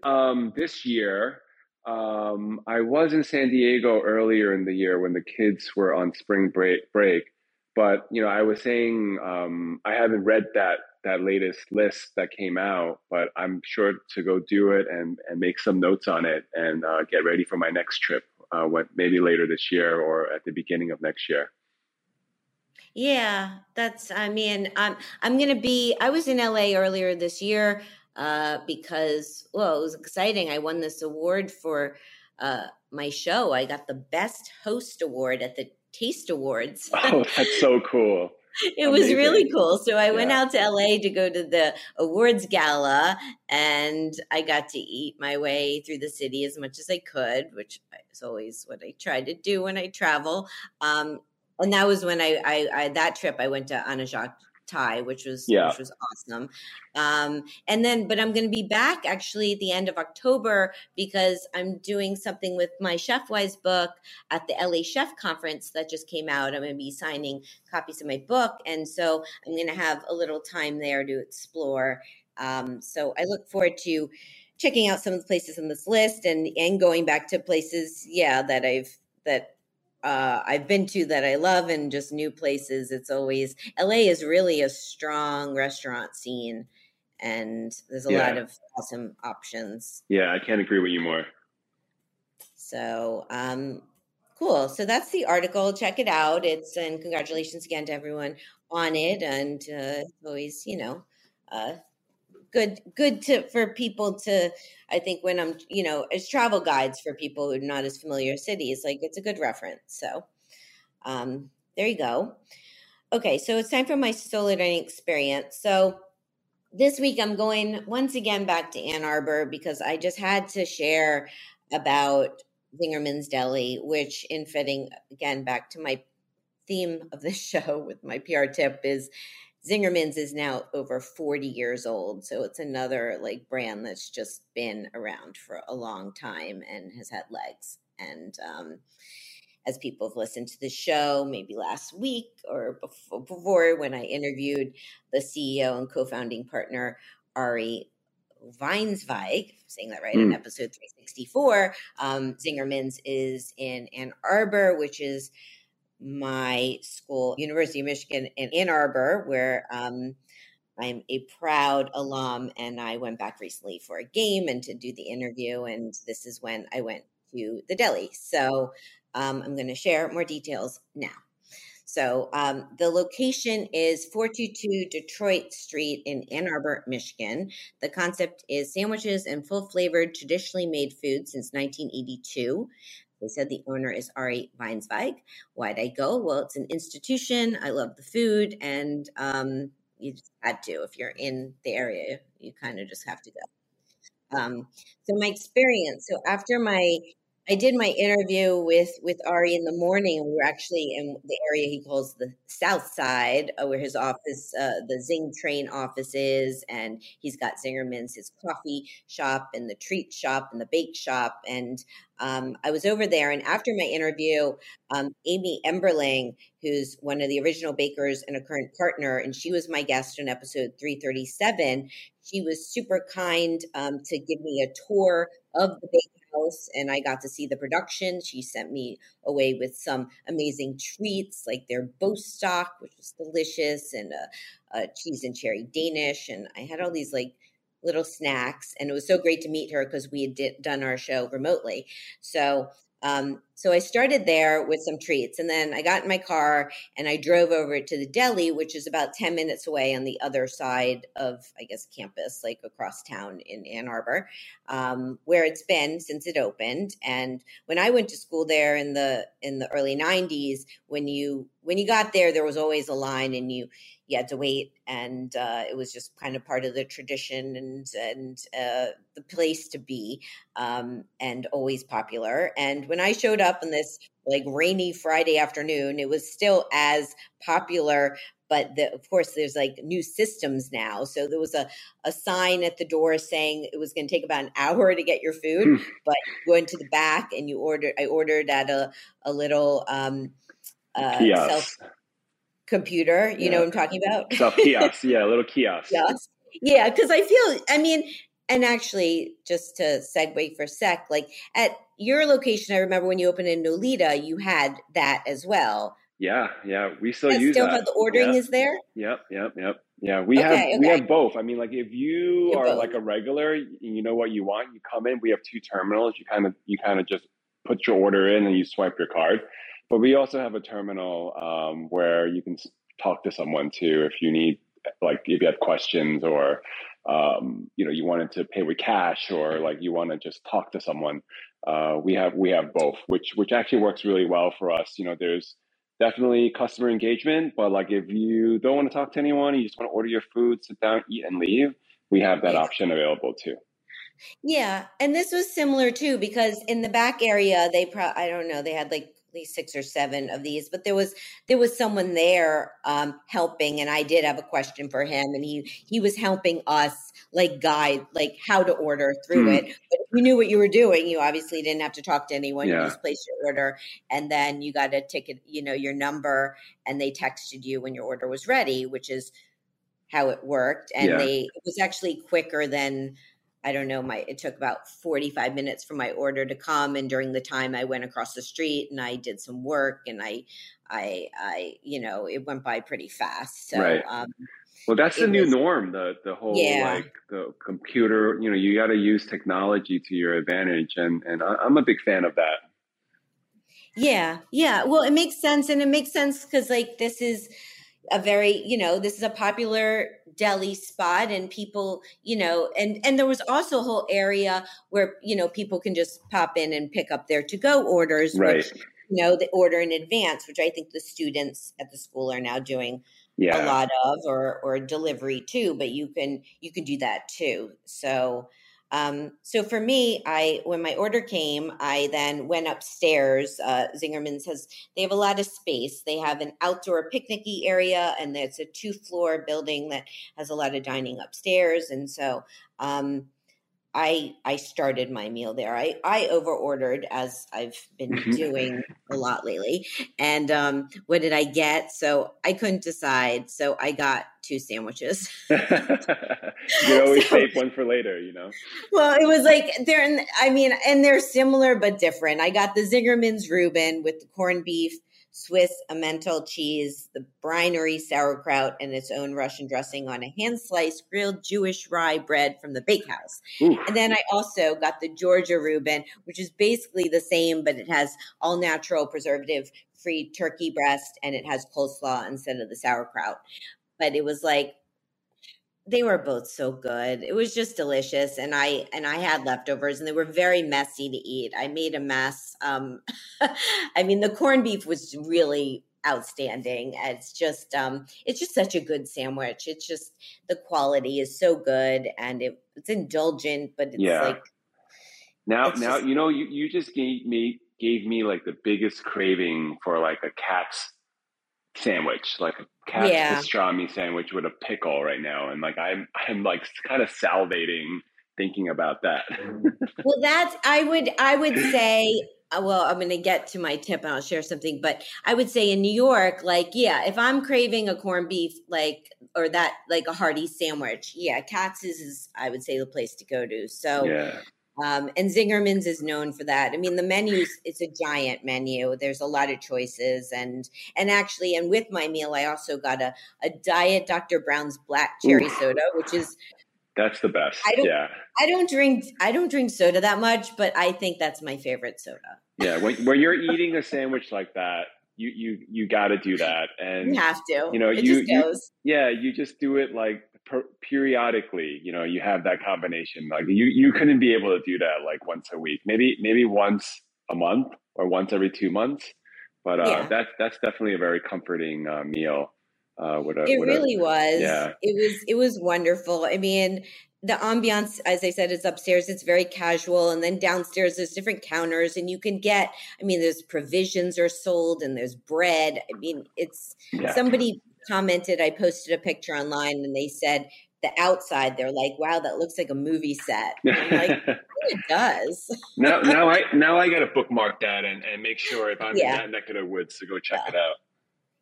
this year. I was in San Diego earlier in the year when the kids were on spring break, but I was saying, I haven't read that latest list that came out, but I'm sure to go do it and make some notes on it and get ready for my next trip. Maybe later this year or at the beginning of next year. Yeah, I'm going to be, I was in LA earlier this year because, it was exciting. I won this award for my show. I got the Best Host Award at the Taste Awards. Oh, that's so cool. It was really cool. So I went out to LA to go to the awards gala, and I got to eat my way through the city as much as I could, which is always what I try to do when I travel. And that was when I that trip, I went to Anajak Thai, which was awesome. And then, but I'm going to be back actually at the end of October because I'm doing something with my ChefWise book at the LA Chef Conference that just came out. I'm going to be signing copies of my book. And so I'm going to have a little time there to explore. So I look forward to checking out some of the places on this list and going back to places, I've been to that I love, and just new places. It's always, LA is really a strong restaurant scene, and there's a lot of awesome options. Yeah, I can't agree with you more. So Cool. So that's the article. Check it out. And congratulations again to everyone on it. And always, good for people to, I think when I'm, as travel guides for people who are not as familiar with cities, like it's a good reference. So there you go. Okay. So it's time for my solo dining experience. So this week I'm going once again back to Ann Arbor because I just had to share about Zingerman's Deli, which in fitting, again, back to my theme of the show with my PR tip is Zingerman's is now over 40 years old. So it's another brand that's just been around for a long time and has had legs. And as people have listened to the show, maybe last week or before when I interviewed the CEO and co-founding partner, Ari Weinzweig, saying that right, in episode 364, Zingerman's is in Ann Arbor, which is my school, University of Michigan in Ann Arbor, where I'm a proud alum, and I went back recently for a game and to do the interview, and this is when I went to the deli. So I'm going to share more details now. So the location is 422 Detroit Street in Ann Arbor, Michigan. The concept is sandwiches and full-flavored, traditionally made food since 1982. They said the owner is Ari Weinzweig. Why'd I go? Well, it's an institution. I love the food, and you just had to. If you're in the area, you kind of just have to go. So my experience. So after I did my interview with Ari in the morning. We were actually in the area he calls the South Side, where his office, the Zing train office is, and he's got Zingerman's, his coffee shop and the treat shop and the bake shop. And I was over there, and after my interview, Amy Emberling, who's one of the original bakers and a current partner, and she was my guest in episode 337, she was super kind to give me a tour of the bakery. And I got to see the production. She sent me away with some amazing treats, like their Bostock, which was delicious, and a cheese and cherry Danish. And I had all these little snacks, and it was so great to meet her because we had done our show remotely. So I started there with some treats, and then I got in my car and I drove over to the deli, which is about 10 minutes away on the other side of, I guess, campus, across town in Ann Arbor, where it's been since it opened. And when I went to school there in the early 90s, when you got there, there was always a line and you had to wait. And it was just kind of part of the tradition and the place to be, and always popular. And when I showed up on this rainy Friday afternoon, it was still as popular, but of course there's new systems now. So there was a sign at the door saying it was going to take about an hour to get your food, but you went to the back and I ordered at a little, computer, you know what I'm talking about? Self-kiosks, little kiosks. Yeah, because and actually, just to segue for a sec, at your location, I remember when you opened in Nolita, you had that as well. Yeah, we still use still that. Still, the ordering is there? Yep. Yeah, we have both. If you are both. A regular, you know what you want, you come in, we have two terminals, you kind of just put your order in and you swipe your card. But we also have a terminal where you can talk to someone too if you need, if you have questions or, you wanted to pay with cash or you want to just talk to someone. We have both, which actually works really well for us. There's definitely customer engagement, but if you don't want to talk to anyone, you just want to order your food, sit down, eat, and leave, we have that option available too. Yeah, and this was similar too because in the back area they they had six or seven of these, but there was someone there helping, and I did have a question for him, and he was helping us guide how to order through it. But if you knew what you were doing, you obviously didn't have to talk to anyone. You just placed your order, and then you got a ticket, your number, and they texted you when your order was ready, which is how it worked. And it was actually quicker than. It took about 45 minutes for my order to come, and during the time I went across the street and I did some work, and I it went by pretty fast. So, right. Well, that's the new norm. The whole the computer. You got to use technology to your advantage, and I'm a big fan of that. Yeah. Well, it makes sense. And it makes sense because, like, this is a very, this is a popular deli spot, and people, and there was also a whole area where, people can just pop in and pick up their to-go orders, right? Which, they order in advance, which I think the students at the school are now doing a lot of, or delivery too, but you can do that too. So for me, when my order came, I then went upstairs. Zingerman's they have a lot of space. They have an outdoor picnic-y area, and it's a 2-floor building that has a lot of dining upstairs. And so, I started my meal there. I over-ordered, as I've been doing a lot lately. And what did I get? So I couldn't decide. So I got 2 sandwiches. You always save one for later, Well, it was like, they're similar but different. I got the Zingerman's Reuben with the corned beef, Swiss Emmental cheese, the brinery sauerkraut, and its own Russian dressing on a hand-sliced grilled Jewish rye bread from the bakehouse. Ooh. And then I also got the Georgia Reuben, which is basically the same, but it has all-natural, preservative-free turkey breast, and it has coleslaw instead of the sauerkraut. But it was like, they were both so good. It was just delicious. And I had leftovers, and they were very messy to eat. I made a mess. The corned beef was really outstanding. It's just such a good sandwich. It's just, the quality is so good, and it's indulgent, but it's like. Now, you just gave me like the biggest craving for like a cat's sandwich, like a cat's pastrami sandwich with a pickle right now, and like I'm like kind of salivating thinking about that. Well, that's I would say. Well, I'm going to get to my tip and I'll share something, but I would say in New York, like, if I'm craving a corned beef, like a hearty sandwich, Katz is I would say the place to go to. So. Yeah. And Zingerman's is known for that. The menus, it's a giant menu. There's a lot of choices. And with my meal, I also got a Diet Dr. Brown's black cherry soda, which is... That's the best. I don't drink soda that much, but I think that's my favorite soda. Yeah. When you're eating a sandwich like that, you got to do that. And you have to, it just goes. You just do it like periodically, you have that combination. Like you couldn't be able to do that like once a week, maybe once a month or once every 2 months. But that's definitely a very comforting meal. It really was. Yeah. It was wonderful. The ambiance, as I said, is upstairs. It's very casual. And then downstairs, there's different counters, and you can get, there's provisions are sold, and there's bread. Somebody commented, I posted a picture online, and they said the outside, they're like, wow, that looks like a movie set. And I'm like, it does. Now I got to bookmark that and make sure if I'm in that neck of the woods to go check it out.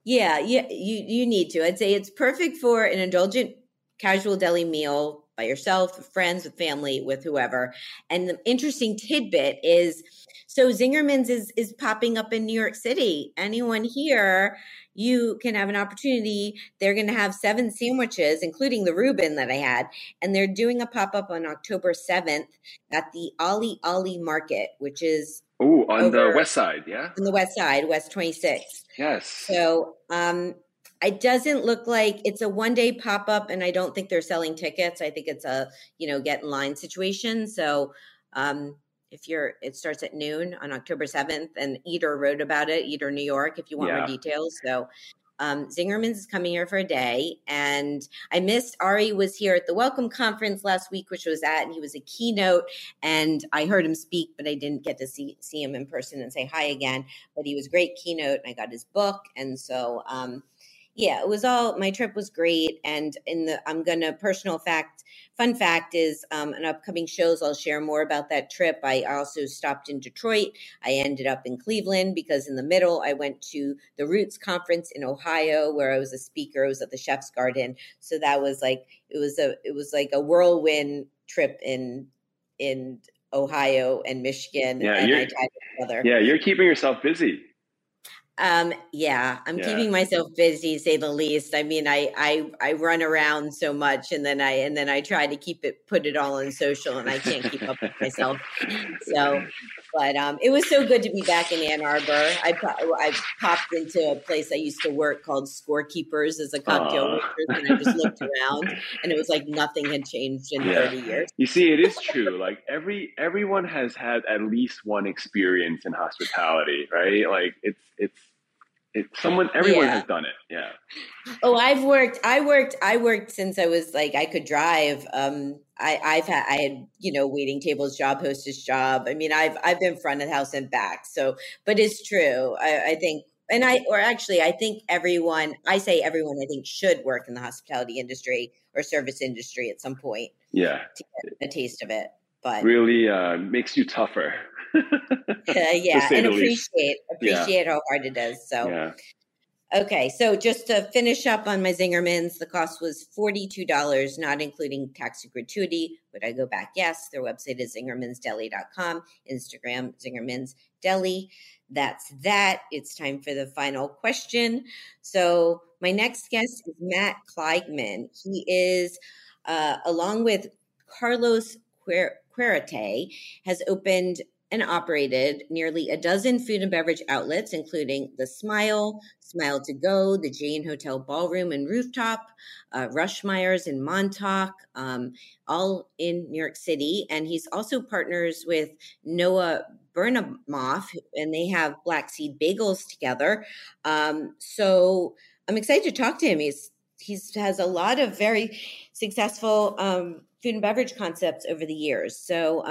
Yeah, you need to. I'd say it's perfect for an indulgent casual deli meal by yourself, with friends, with family, with whoever. And the interesting tidbit is, so Zingerman's is popping up in New York City. Anyone here, you can have an opportunity. They're going to have 7 sandwiches, including the Reuben that I had. And they're doing a pop-up on October 7th at the Ollie Ollie Market, which is... Oh, on the west side, yeah? On the west side, West 26. Yes. So it doesn't look like it's a one-day pop-up, and I don't think they're selling tickets. I think it's a, get in line situation. So it starts at noon on October 7th, and Eater wrote about it, Eater New York, if you want more details. So Zingerman's is coming here for a day, and I missed Ari was here at the Welcome Conference last week, which was at, and he was a keynote, and I heard him speak, but I didn't get to see him in person and say hi again, but he was a great keynote, and I got his book. And so, it was all, my trip was great. And fun fact is, in upcoming shows, I'll share more about that trip. I also stopped in Detroit. I ended up in Cleveland because in the middle, I went to the Roots Conference in Ohio, where I was a speaker. I was at the Chef's Garden. So that was like, it was like a whirlwind trip in Ohio and Michigan. Yeah, and I tied together. Yeah, you're keeping yourself busy. I'm keeping myself busy, say the least. I run around so much, and then I try to put it all on social, and I can't keep up with myself. So, But it was so good to be back in Ann Arbor. I popped into a place I used to work called Scorekeepers as a cocktail waitress, and I just looked around, and it was like nothing had changed in 30 years. You see, it is true. Like everyone has had at least one experience in hospitality, right? Like everyone has done it. Yeah. Oh, I worked since I was like, I could drive. I had, you know, waiting tables job, hostess job. I mean, I've been front of the house and back. So, but it's true. I think everyone should work in the hospitality industry or service industry at some point. Yeah. To get a taste of it. But really makes you tougher. And appreciate how hard it is. So, Okay. So just to finish up on my Zingerman's, the cost was $42, not including tax and gratuity. Would I go back? Yes. Their website is zingermansdeli.com, Instagram, Zingerman's Deli. That's that. It's time for the final question. So my next guest is Matt Kleigman. He is, along with Carlos Querete, has opened and operated nearly a dozen food and beverage outlets, including The Smile, Smile to Go, the Jane Hotel Ballroom and Rooftop, Rushmeyer's in Montauk, all in New York City. And he's also partners with Noah Bernamoff, and they have Black Seed Bagels together. So I'm excited to talk to him. He has a lot of very successful food and beverage concepts over the years. So,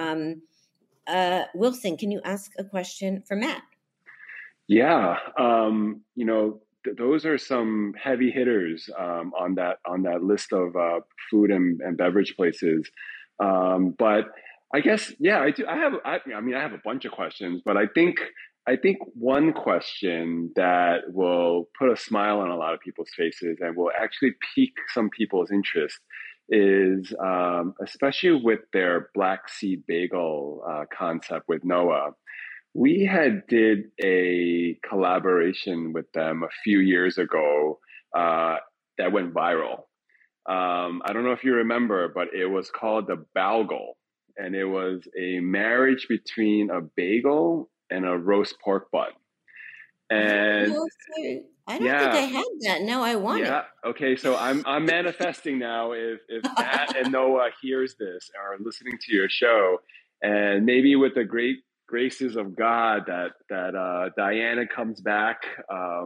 Wilson, can you ask a question for Matt? Yeah. You know, those are some heavy hitters on that list of food and beverage places. But I guess, I have a bunch of questions, but I think one question that will put a smile on a lot of people's faces and will actually pique some people's interest is, especially with their Black Seed Bagel concept with Noah, we had did a collaboration with them a few years ago that went viral. I don't know if you remember, but it was called the Balgal, and it was a marriage between a bagel and a roast pork bun. And I don't think I had that. No, I want it. Okay, so I'm manifesting now. If Matt and Noah hears this or are listening to your show, and maybe with the great graces of God that Diana comes back. You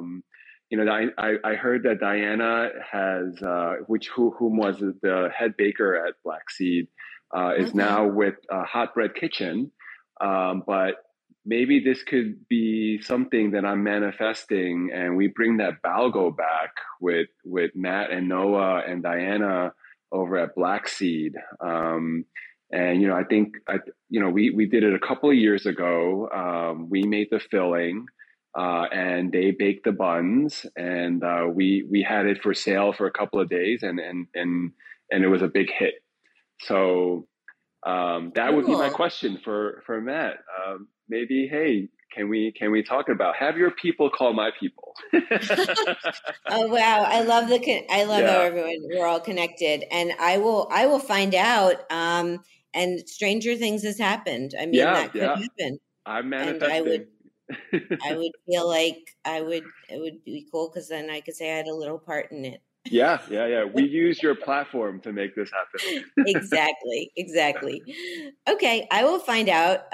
know, I heard that Diana has, whom was the head baker at Black Seed, is now with Hot Bread Kitchen, but maybe this could be something that I'm manifesting, and we bring that Balgo back with Matt and Noah and Diana over at Black Seed. And, you know, we did it a couple of years ago. We made the filling and they baked the buns, and we had it for sale for a couple of days, and it was a big hit. So that would be my question for Matt. Maybe, hey, can we talk about, have your people call my people? Oh, wow. I love how everyone, we're all connected, and I will find out. And stranger things has happened. I mean, that could happen. I'm manifesting. I would feel like it would be cool, because then I could say I had a little part in it. Yeah. We use your platform to make this happen. Exactly. Okay, I will find out.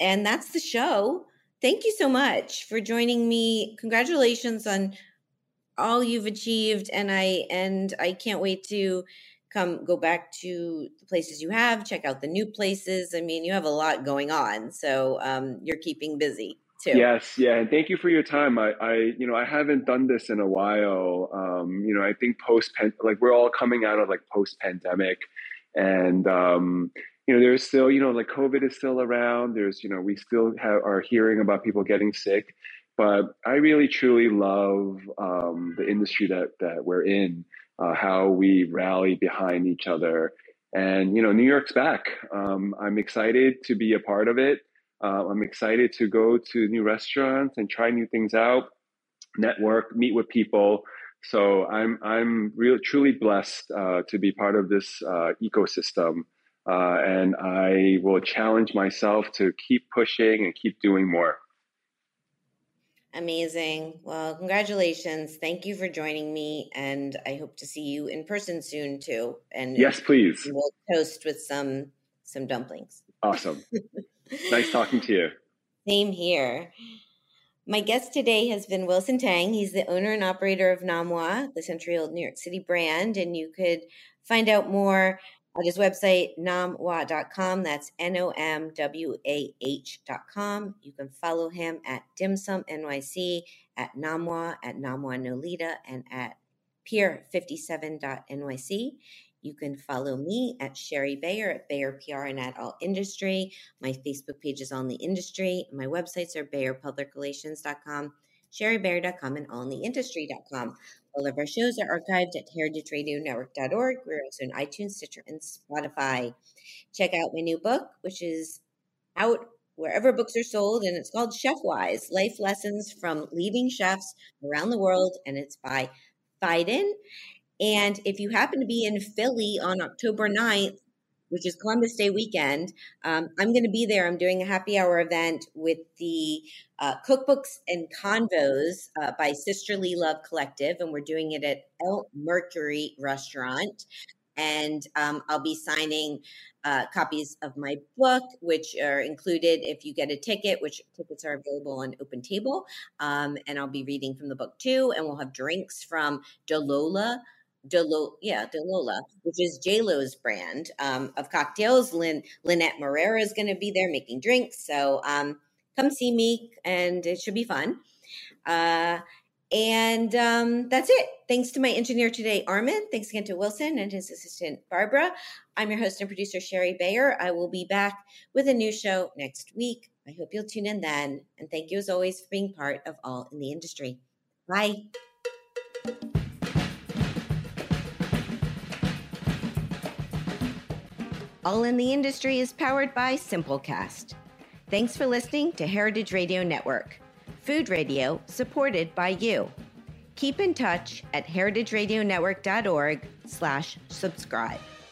And that's the show. Thank you so much for joining me. Congratulations on all you've achieved, and I can't wait to go back to the places you have, check out the new places. I mean, you have a lot going on, so you're keeping busy too. Yes, yeah, and thank you for your time. I haven't done this in a while. You know, I think we're all coming out of like post-pandemic, and you know, there's still, you know, like COVID is still around. There's, you know, we still are hearing about people getting sick, but I really truly love the industry that we're in, how we rally behind each other, and, you know, New York's back. I'm excited to be a part of it. I'm excited to go to new restaurants and try new things out, network, meet with people. So I'm really truly blessed to be part of this ecosystem. And I will challenge myself to keep pushing and keep doing more. Amazing. Well, congratulations. Thank you for joining me. And I hope to see you in person soon too. And yes, please. We'll toast with some dumplings. Awesome. Nice talking to you. Same here. My guest today has been Wilson Tang. He's the owner and operator of Nom Wah, the century-old New York City brand. And you could find out more on his website, nomwah.com. That's NOMWAH.com. You can follow him at Dim Sum NYC, at Nom Wah, at Nom Wah Nolita, and at Pier57.nyc. You can follow me at Shari Bayer, at Bayer PR, and at All Industry. My Facebook page is All in the Industry. My websites are BayerPublicRelations.com, ShariBayer.com, and AllInTheIndustry.com. All of our shows are archived at heritageradionetwork.org. We're also on iTunes, Stitcher, and Spotify. Check out my new book, which is out wherever books are sold, and it's called Chef Wise, Life Lessons from Leading Chefs Around the World, and it's by Fiden. And if you happen to be in Philly on October 9th, which is Columbus Day weekend, I'm going to be there. I'm doing a happy hour event with the Cookbooks and Convos by Sisterly Love Collective, and we're doing it at El Mercury Restaurant. And I'll be signing copies of my book, which are included if you get a ticket, which tickets are available on Open Table. And I'll be reading from the book too, and we'll have drinks from Delola, which is J-Lo's brand of cocktails. Lynette Morera is going to be there making drinks. So come see me, and it should be fun. And that's it. Thanks to my engineer today, Armin. Thanks again to Wilson and his assistant, Barbara. I'm your host and producer, Shari Bayer. I will be back with a new show next week. I hope you'll tune in then. And thank you, as always, for being part of All in the Industry. Bye. All in the Industry is powered by Simplecast. Thanks for listening to Heritage Radio Network, food radio supported by you. Keep in touch at heritageradionetwork.org/subscribe.